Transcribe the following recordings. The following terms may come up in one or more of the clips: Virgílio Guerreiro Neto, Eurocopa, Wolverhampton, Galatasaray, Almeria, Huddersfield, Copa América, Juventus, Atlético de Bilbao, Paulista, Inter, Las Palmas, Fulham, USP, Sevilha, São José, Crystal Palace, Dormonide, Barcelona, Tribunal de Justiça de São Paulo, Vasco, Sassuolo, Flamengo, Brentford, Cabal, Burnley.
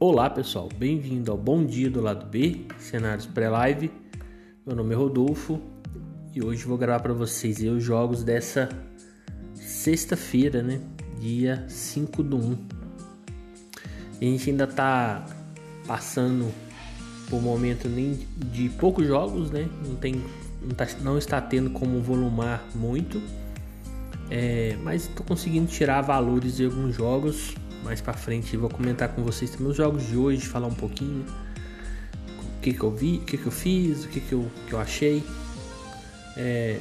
Olá pessoal, bem-vindo ao Bom Dia do Lado B, cenários pré-live. Meu nome é Rodolfo e hoje vou gravar para vocês os jogos dessa sexta-feira, né? Dia 5/1. A gente ainda tá passando por um momento nem de poucos jogos, né? Não está tendo como volumar muito, mas estou conseguindo tirar valores de alguns jogos. Mais para frente eu vou comentar com vocês também os jogos de hoje, falar um pouquinho o que eu vi, o que eu fiz, o que eu achei.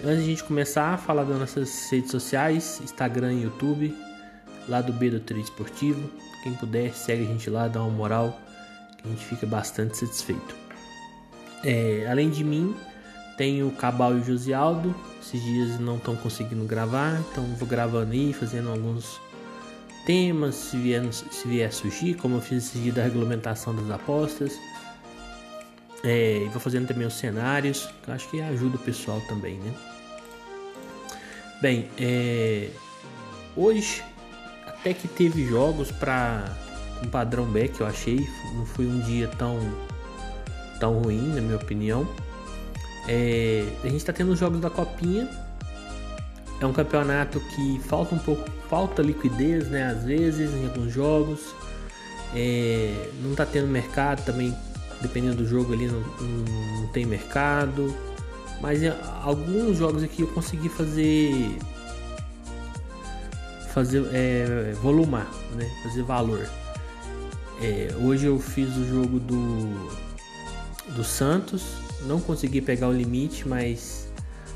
Antes de a gente começar, falar das nossas redes sociais, Instagram e YouTube, Lado B do Tri Esportivo. Quem puder, segue a gente lá, dá uma moral, que a gente fica bastante satisfeito. Além de mim, tem o Cabal e o Josialdo. Esses dias não estão conseguindo gravar, então vou gravando aí, fazendo alguns temas, se vier surgir, como eu fiz esse dia da regulamentação das apostas. E vou fazendo também os cenários, que eu acho que ajuda o pessoal também, né? Bem, hoje até que teve jogos para um padrão B que eu achei, não foi um dia tão ruim, na minha opinião. A gente está tendo os jogos da Copinha. É um campeonato que falta liquidez, né? Às vezes em alguns jogos, não está tendo mercado também, dependendo do jogo ali não tem mercado, mas alguns jogos aqui eu consegui fazer volumar, né? Fazer valor. Hoje eu fiz o jogo do Santos, não consegui pegar o limite, mas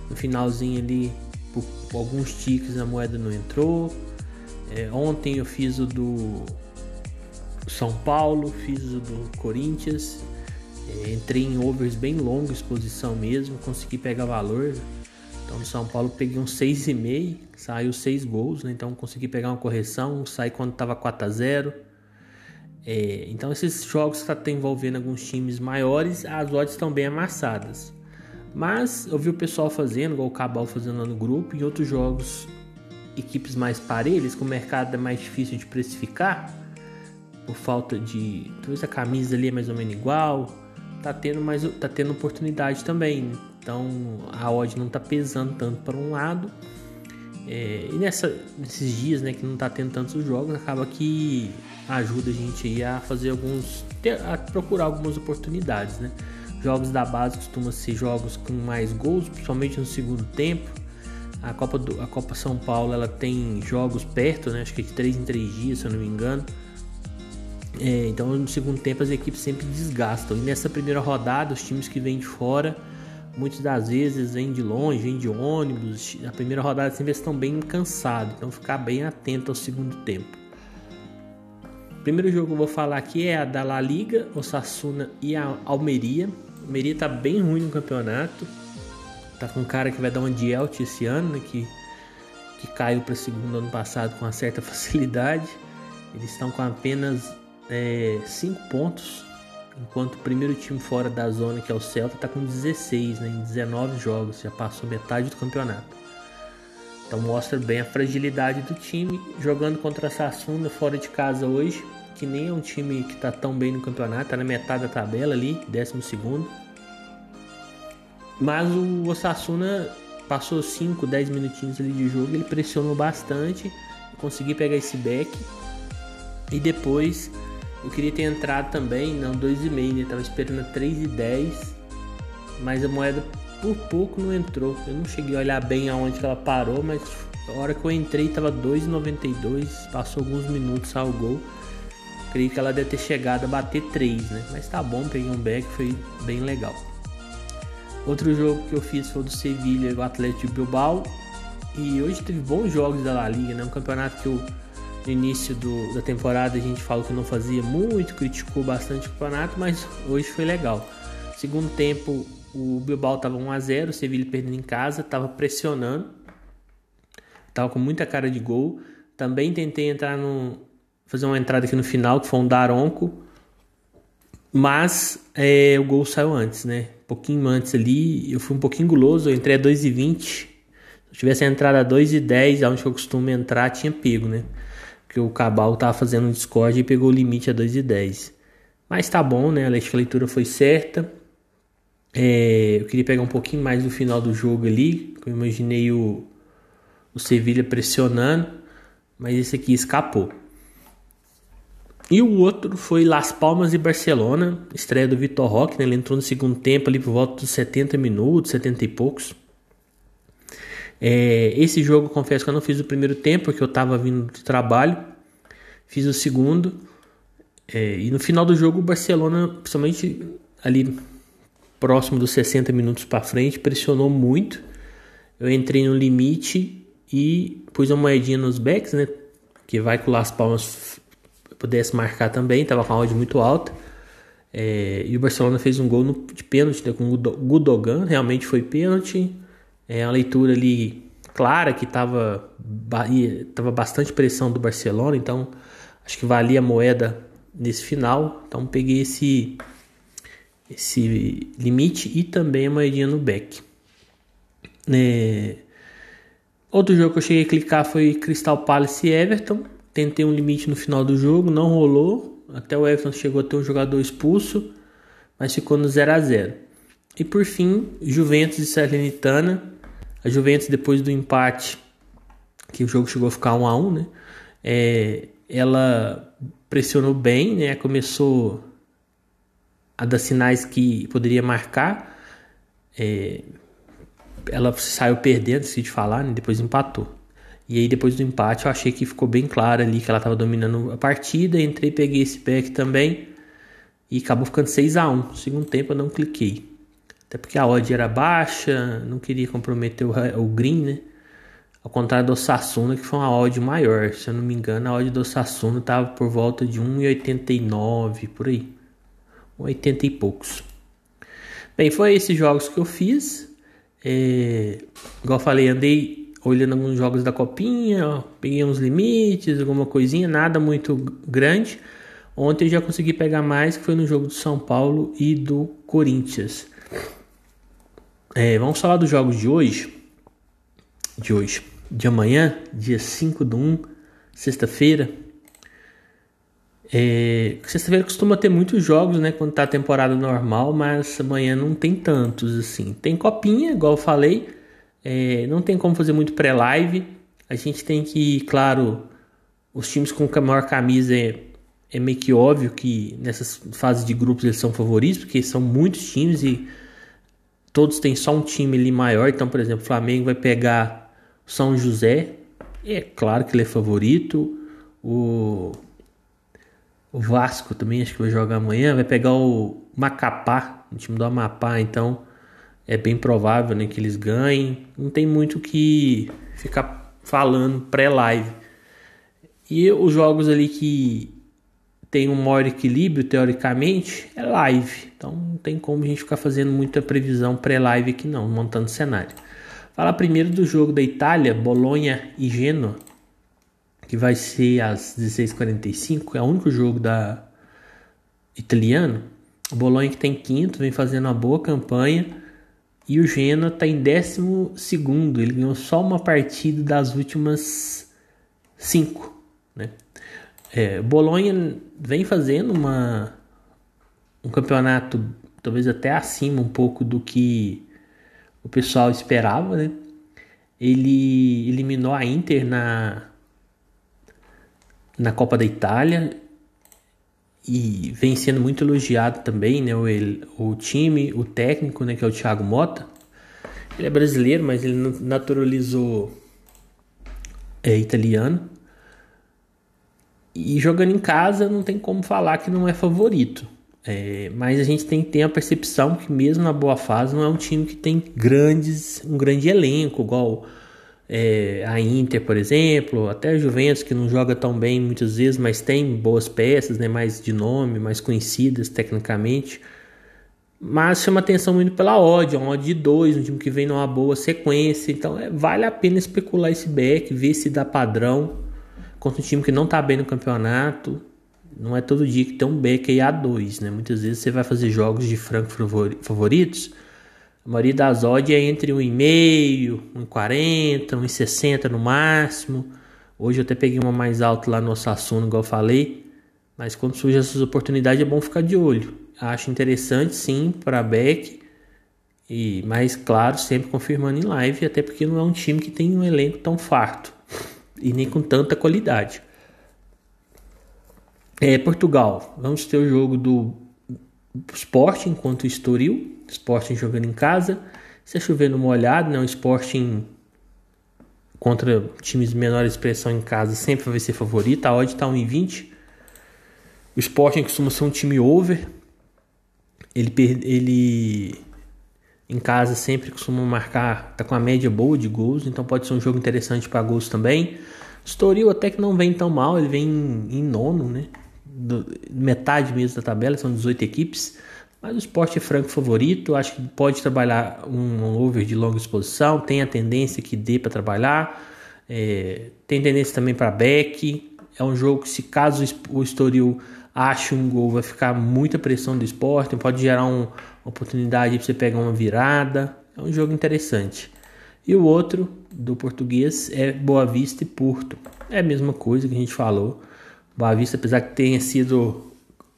no finalzinho ali por alguns tiques a moeda não entrou. Ontem eu fiz o do São Paulo, fiz o do Corinthians, entrei em overs bem longa, exposição mesmo, consegui pegar valor. Então no São Paulo peguei uns 6,5, saiu 6 gols, né? Então consegui pegar uma correção, saí quando estava 4-0. Então esses jogos que estão envolvendo alguns times maiores, as odds estão bem amassadas. Mas eu vi o pessoal fazendo, igual o Cabal fazendo lá no grupo, em outros jogos, equipes mais parelhas, que o mercado é mais difícil de precificar, por falta de... talvez a camisa ali é mais ou menos igual, tá tendo oportunidade também, então a odd não tá pesando tanto para um lado, e nesses dias, né, que não tá tendo tantos jogos, acaba que ajuda a gente aí a fazer a procurar algumas oportunidades, né? Jogos da base costumam ser jogos com mais gols, principalmente no segundo tempo. A Copa São Paulo, ela tem jogos perto, né? Acho que de 3 em 3 dias, se eu não me engano. Então no segundo tempo as equipes sempre desgastam. E nessa primeira rodada, os times que vêm de fora, muitas das vezes vêm de longe, vêm de ônibus. Na primeira rodada sempre estão bem cansados, então ficar bem atento ao segundo tempo. O primeiro jogo que eu vou falar aqui é a da La Liga, Osasuna e a Almeria. Almeria tá bem ruim no campeonato, tá com um cara que vai dar uma de out esse ano, né, que caiu para segundo ano passado com uma certa facilidade. Eles estão com apenas 5 pontos, enquanto o primeiro time fora da zona, que é o Celta, tá com 16, né, em 19 jogos, já passou metade do campeonato. Então mostra bem a fragilidade do time. Jogando contra a Sassuolo fora de casa hoje, que nem é um time que está tão bem no campeonato, está na metade da tabela ali, 12º. Mas o Osasuna passou 5, 10 minutinhos ali de jogo, ele pressionou bastante, conseguiu pegar esse back. E depois eu queria ter entrado também, não, 2,5, né? Estava esperando a 3,10, mas a moeda por pouco não entrou. Eu não cheguei a olhar bem aonde que ela parou, mas a hora que eu entrei estava 2,92, passou alguns minutos, saiu o gol. Creio que ela deve ter chegado a bater 3, né? Mas tá bom, peguei um back, foi bem legal. Outro jogo que eu fiz foi o do Sevilha e o Atlético de Bilbao. E hoje teve bons jogos da La Liga, né? Um campeonato que eu, no início da temporada, a gente falou que não fazia muito, criticou bastante o campeonato, mas hoje foi legal. Segundo tempo, o Bilbao estava 1-0, o Sevilha perdendo em casa, estava pressionando, estava com muita cara de gol. Também tentei fazer uma entrada aqui no final, que foi um Daronco, mas o gol saiu antes, né? Um pouquinho antes ali, eu fui um pouquinho guloso, eu entrei a 2,20. Se eu tivesse entrado a 2,10, onde eu costumo entrar, tinha pego, né? Porque o Cabal estava fazendo um Discord e pegou o limite a 2,10. Mas tá bom, né? Acho que a leitura foi certa. Eu queria pegar um pouquinho mais do final do jogo ali. Eu imaginei o Sevilha pressionando, mas esse aqui escapou. E o outro foi Las Palmas e Barcelona, estreia do Vitor Roque, né? Ele entrou no segundo tempo ali por volta dos 70 minutos, 70 e poucos. Esse jogo, confesso que eu não fiz o primeiro tempo, porque eu estava vindo do trabalho. Fiz o segundo. E no final do jogo o Barcelona, principalmente ali próximo dos 60 minutos para frente, pressionou muito. Eu entrei no limite e pus uma moedinha nos backs, né? Que vai que o Las Palmas pudesse marcar também, estava com a odd muito alta. E o Barcelona fez um gol de pênalti, né, com o Gudogan, realmente foi pênalti. A leitura ali clara que estava bastante pressão do Barcelona, então acho que valia a moeda nesse final. Então peguei esse limite e também a moedinha no back. Outro jogo que eu cheguei a clicar foi Crystal Palace e Everton. Tentei um limite no final do jogo, não rolou. Até o Everton chegou a ter um jogador expulso, mas ficou no 0-0. E por fim, Juventus e Salernitana. A Juventus, depois do empate, que o jogo chegou a ficar 1-1, né? Ela pressionou bem, né? Começou a dar sinais que poderia marcar. Ela saiu perdendo, se de falar, né? Depois empatou. E aí depois do empate eu achei que ficou bem claro ali que ela estava dominando a partida. Entrei e peguei esse back também. E acabou ficando 6-1. No segundo tempo eu não cliquei. Até porque a odd era baixa, não queria comprometer o green, né? Ao contrário do Osasuna, que foi uma odd maior. Se eu não me engano, a odd do Osasuna estava por volta de 1,89, por aí. 1,80 e poucos. Bem, foi esses jogos que eu fiz. Igual eu falei, andei olhando alguns jogos da Copinha, peguei uns limites, alguma coisinha, nada muito grande. Ontem eu já consegui pegar mais, que foi no jogo do São Paulo e do Corinthians. Vamos falar dos jogos de hoje. De amanhã, dia 5/1, sexta-feira. Sexta-feira costuma ter muitos jogos, né? Quando tá a temporada normal, mas amanhã não tem tantos, assim. Tem copinha, igual eu falei. Não tem como fazer muito pré-live. A gente tem que, claro, os times com a maior camisa é meio que óbvio que nessas fases de grupos eles são favoritos, porque são muitos times e todos têm só um time ali maior. Então, por exemplo, o Flamengo vai pegar o São José. É claro que ele é favorito. O Vasco também, acho que vai jogar amanhã. Vai pegar o Macapá, o time do Amapá. Então, é bem provável, né, que eles ganhem. Não tem muito o que ficar falando pré-live. E os jogos ali que tem um maior equilíbrio, teoricamente, é live. Então, não tem como a gente ficar fazendo muita previsão pré-live aqui não, montando cenário. Falar primeiro do jogo da Itália, Bolonha e Genoa, que vai ser às 16h45, é o único jogo da italiano. O Bolonha, que tem quinto, vem fazendo uma boa campanha, e o Genoa está em 12º, ele ganhou só uma partida das últimas 5, né? Bolonha vem fazendo um campeonato talvez até acima um pouco do que o pessoal esperava, né? Ele eliminou a Inter na Copa da Itália e vem sendo muito elogiado também, né? O time, o técnico, né? Que é o Thiago Motta. Ele é brasileiro, mas ele naturalizou italiano. E jogando em casa não tem como falar que não é favorito. Mas a gente tem que ter a percepção que mesmo na boa fase não é um time que tem um grande elenco, igual a Inter, por exemplo, até a Juventus, que não joga tão bem muitas vezes, mas tem boas peças, né, mais de nome, mais conhecidas tecnicamente. Mas chama atenção muito pela odd, uma odd de 2, um time que vem numa boa sequência. Então vale a pena especular esse back, ver se dá padrão contra um time que não está bem no campeonato. Não é todo dia que tem um back aí A2, né? Muitas vezes você vai fazer jogos de franco favoritos, a maioria das odds é entre 1,5, 1,40, 1,60 no máximo. Hoje eu até peguei uma mais alta lá no Osasuna, igual eu falei, Mas quando surgem essas oportunidades é bom ficar de olho. Acho interessante sim para Beck. E mais claro, sempre confirmando em live, até porque não é um time que tem um elenco tão farto e nem com tanta qualidade. Portugal, vamos ter o jogo do Sporting contra o Estoril. Sporting jogando em casa. Se é chovendo molhado, né? O Sporting contra times de menor expressão em casa sempre vai ser favorito. A odd está 1,20. O Sporting costuma ser um time over. Ele em casa sempre costuma marcar, tá com uma média boa de gols, então pode ser um jogo interessante para gols também. Estoril até que não vem tão mal, ele vem em nono, né? Metade mesmo da tabela, são 18 equipes, mas o Sport é franco favorito, acho que pode trabalhar um over de longa exposição, tem a tendência que dê para trabalhar, tem tendência também para back, é um jogo que se caso o Estoril ache um gol, vai ficar muita pressão do Sporting, pode gerar uma oportunidade para você pegar uma virada. É um jogo interessante. E o outro do português é Boa Vista e Porto. É a mesma coisa que a gente falou. Boa Vista, apesar que tenha sido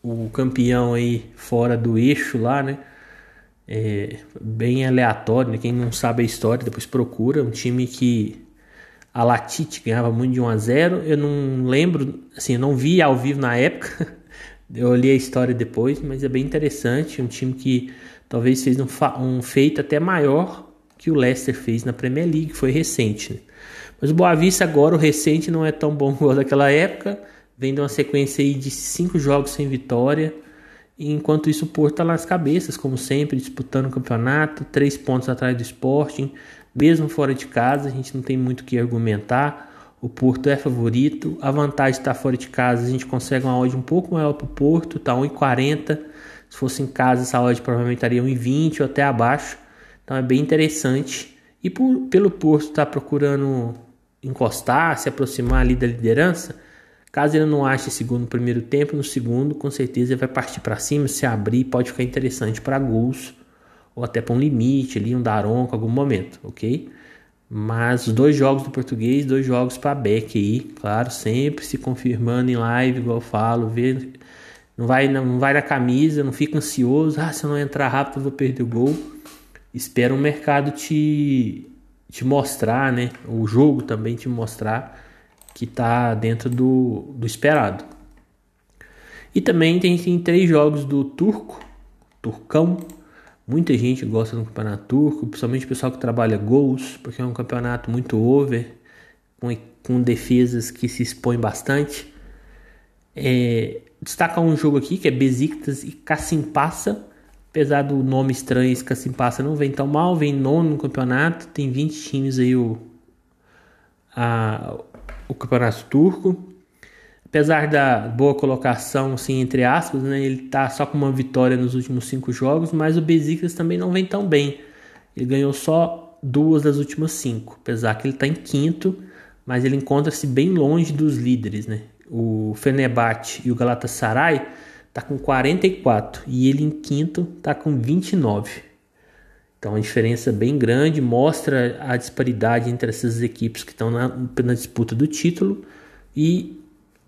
o campeão aí fora do eixo lá, né? Bem aleatório, né? Quem não sabe a história, depois procura. Um time que a Latite ganhava muito de 1-0. Eu não lembro, assim, eu não vi ao vivo na época. Eu olhei a história depois, mas é bem interessante. Um time que talvez fez um feito até maior que o Leicester fez na Premier League. Foi recente, né? Mas o Boa Vista agora, o recente, não é tão bom igual daquela época. Vem de uma sequência aí de 5 jogos sem vitória. E enquanto isso, o Porto está lá nas cabeças, como sempre, disputando o campeonato. 3 pontos atrás do Sporting. Mesmo fora de casa, a gente não tem muito o que argumentar. O Porto é favorito, a vantagem está fora de casa, a gente consegue uma odd um pouco maior para o Porto, está 1,40, se fosse em casa essa odd provavelmente estaria 1,20 ou até abaixo, então é bem interessante. E pelo Porto está procurando encostar, se aproximar ali da liderança, caso ele não ache esse gol no primeiro tempo, no segundo com certeza ele vai partir para cima, se abrir pode ficar interessante para gols, ou até para um limite ali, um Daronco em algum momento, ok? Mas os 2 jogos do português, 2 jogos para Beck aí, claro, sempre se confirmando em live, igual eu falo, vê, não vai na camisa, não fica ansioso, se eu não entrar rápido eu vou perder o gol, espera o mercado te mostrar, né, o jogo também te mostrar que tá dentro do esperado. E também tem 3 jogos do Turcão. Muita gente gosta do campeonato turco, principalmente o pessoal que trabalha gols, porque é um campeonato muito over, com defesas que se expõem bastante. Destacar um jogo aqui que é Besiktas e Kasimpaşa. Apesar do nome estranho, esse Kasimpaşa não vem tão mal, vem nono no campeonato, tem 20 times aí o campeonato turco. Apesar da boa colocação, assim, entre aspas, né, ele está só com uma vitória nos últimos 5 jogos, mas o Besiktas também não vem tão bem. Ele ganhou só 2 das últimas 5, apesar que ele está em quinto, mas ele encontra-se bem longe dos líderes, né? O Fenerbahçe e o Galatasaray está com 44 e ele em quinto está com 29. Então, uma diferença bem grande, mostra a disparidade entre essas equipes que estão na disputa do título e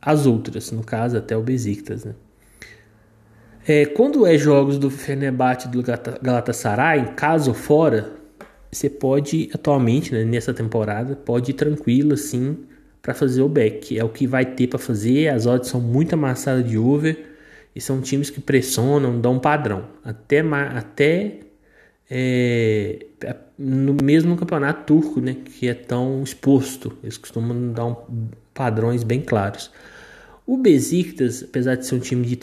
as outras, no caso até o Besiktas, né? Quando é jogos do Fenerbahçe e do Galatasaray, em casa ou fora, você pode atualmente, né, nessa temporada, pode ir tranquilo assim para fazer o back. É o que vai ter para fazer, as odds são muito amassadas de over e são times que pressionam, dão um padrão. No mesmo campeonato turco, né, que é tão exposto, eles costumam dar padrões bem claros. O Besiktas, apesar de ser um time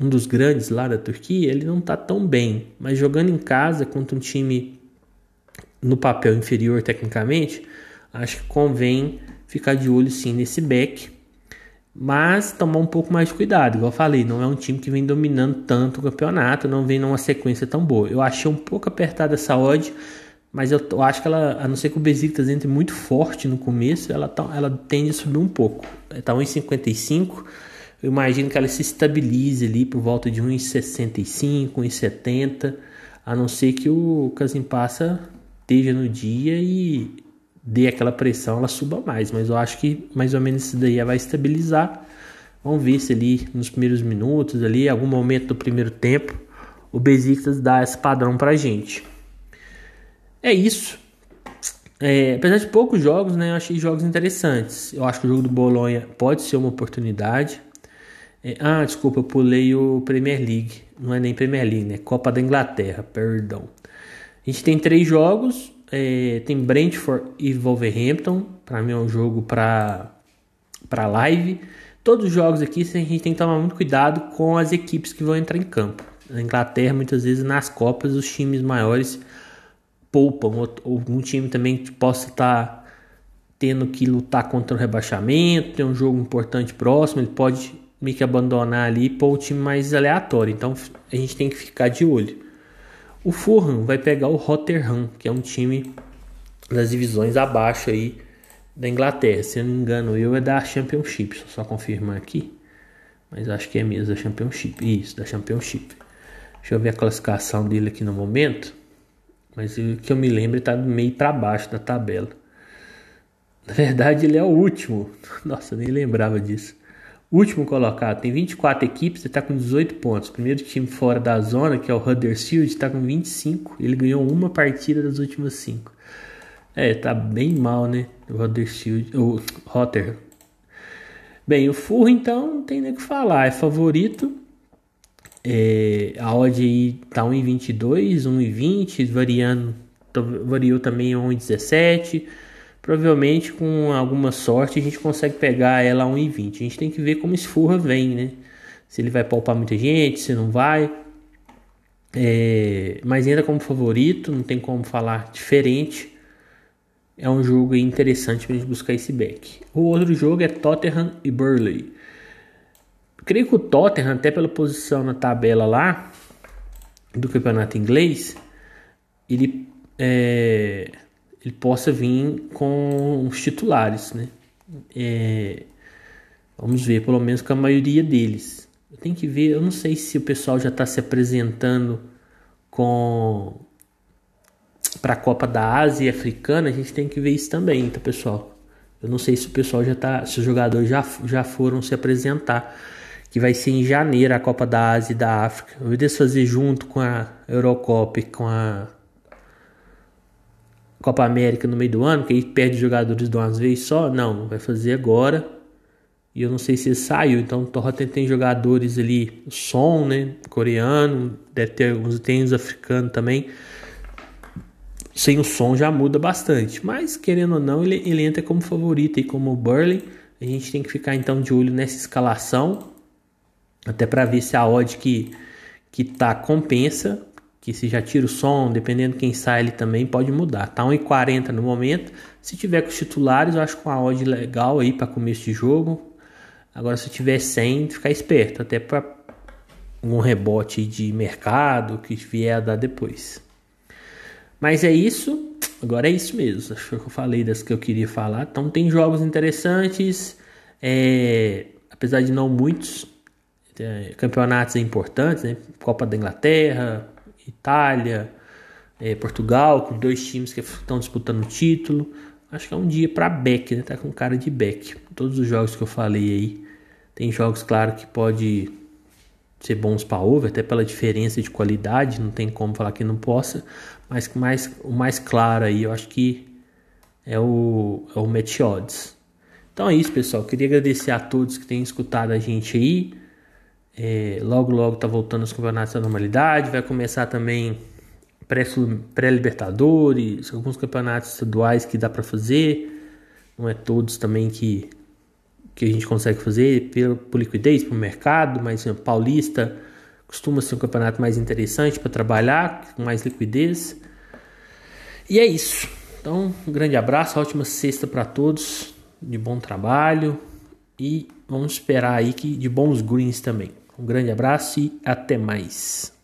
um dos grandes lá da Turquia, ele não está tão bem, mas jogando em casa contra um time no papel inferior tecnicamente, acho que convém ficar de olho sim nesse back, mas tomar um pouco mais de cuidado, igual eu falei, não é um time que vem dominando tanto o campeonato, não vem numa sequência tão boa. Eu achei um pouco apertada essa odd, mas eu acho que ela, a não ser que o Besiktas entre muito forte no começo, ela tende a subir um pouco. Está 1,55, eu imagino que ela se estabilize ali por volta de 1,65, 1,70, a não ser que o Kasimpaşa esteja no dia e dê aquela pressão, ela suba mais. Mas eu acho que mais ou menos isso daí vai estabilizar. Vamos ver se ali nos primeiros minutos, ali, algum momento do primeiro tempo, o Besiktas dá esse padrão pra gente. É isso. Apesar de poucos jogos, né, eu achei jogos interessantes. Eu acho que o jogo do Bolonha pode ser uma oportunidade. Eu pulei o Premier League. Não é nem Premier League, né? Copa da Inglaterra, perdão. A gente tem 3 jogos. Tem Brentford e Wolverhampton. Pra mim é um jogo pra live. Todos os jogos aqui a gente tem que tomar muito cuidado com as equipes que vão entrar em campo. Na Inglaterra, muitas vezes, nas Copas, os times maiores poupam. Ou um time também que possa estar tendo que lutar contra o rebaixamento. Tem um jogo importante próximo. Ele pode meio que abandonar ali e pôr o time mais aleatório. Então, a gente tem que ficar de olho. O Fulham vai pegar o Tottenham, que é um time das divisões abaixo aí da Inglaterra. Se eu não me engano, é da Championship. Deixa eu só confirmar aqui. Mas acho que é mesmo da Championship. Isso, da Championship. Deixa eu ver a classificação dele aqui no momento. Mas o que eu me lembro, está do meio para baixo da tabela. Na verdade, ele é o último. Nossa, eu nem lembrava disso. Último colocado, tem 24 equipes, ele está com 18 pontos. O primeiro time fora da zona, que é o Huddersfield, está com 25. Ele ganhou uma partida das últimas 5. Tá bem mal, né? O Huddersfield, o Rotter. Bem, o Fulham, então, não tem nem o que falar. É favorito. A odd aí está 1,22, 1,20, variou também 1,17. Provavelmente, com alguma sorte, a gente consegue pegar ela a 1,20. A gente tem que ver como esse Fulham vem, né? Se ele vai poupar muita gente, se não vai. Mas entra como favorito, não tem como falar diferente. É um jogo interessante para a gente buscar esse back. O outro jogo é Tottenham e Burnley. Creio que o Tottenham, até pela posição na tabela lá, do campeonato inglês, ele possa vir com os titulares, né? Vamos ver, pelo menos com a maioria deles. Eu tenho que ver, eu não sei se o pessoal já está se apresentando para a Copa da Ásia Africana, a gente tem que ver isso também, tá, pessoal? Eu não sei se o pessoal já tá, se os jogadores já foram se apresentar, que vai ser em janeiro a Copa da Ásia e da África. Eu vou fazer junto com a Eurocopa e com a Copa América no meio do ano, que aí perde jogadores de uma vez só. Não, vai fazer agora. E eu não sei se saiu. Então o Tottenham tem jogadores ali, Son, né, coreano, deve ter alguns, tem os africanos também. Sem o Son já muda bastante. Mas querendo ou não, ele entra como favorito e como o Burnley. A gente tem que ficar então de olho nessa escalação, até para ver se a odd que tá compensa. Que se já tira o Som, dependendo quem sai, ele também pode mudar. Tá 1,40 no momento. Se tiver com os titulares, eu acho que uma odd legal aí para começo de jogo. Agora, se tiver 100, ficar esperto, até para um rebote de mercado que vier a dar depois. Mas é isso. Agora é isso mesmo. Acho que eu falei das que eu queria falar. Então, tem jogos interessantes, apesar de não muitos. Campeonatos importantes, né? Copa da Inglaterra, Itália, Portugal, com 2 times que estão disputando o título. Acho que é um dia para back, né? Tá com cara de back. Todos os jogos que eu falei aí, tem jogos, claro, que pode ser bons para over, até pela diferença de qualidade, não tem como falar que não possa, mas o mais claro aí, eu acho que é o match odds. Então é isso, pessoal. Queria agradecer a todos que têm escutado a gente aí. Logo tá voltando os campeonatos à normalidade, vai começar também pré-libertadores, alguns campeonatos estaduais que dá para fazer, não é todos também que a gente consegue fazer por liquidez, por mercado, mas o Paulista costuma ser um campeonato mais interessante para trabalhar, com mais liquidez, e é isso. Então, um grande abraço, ótima sexta para todos, de bom trabalho, e vamos esperar aí de bons greens também. Um grande abraço e até mais.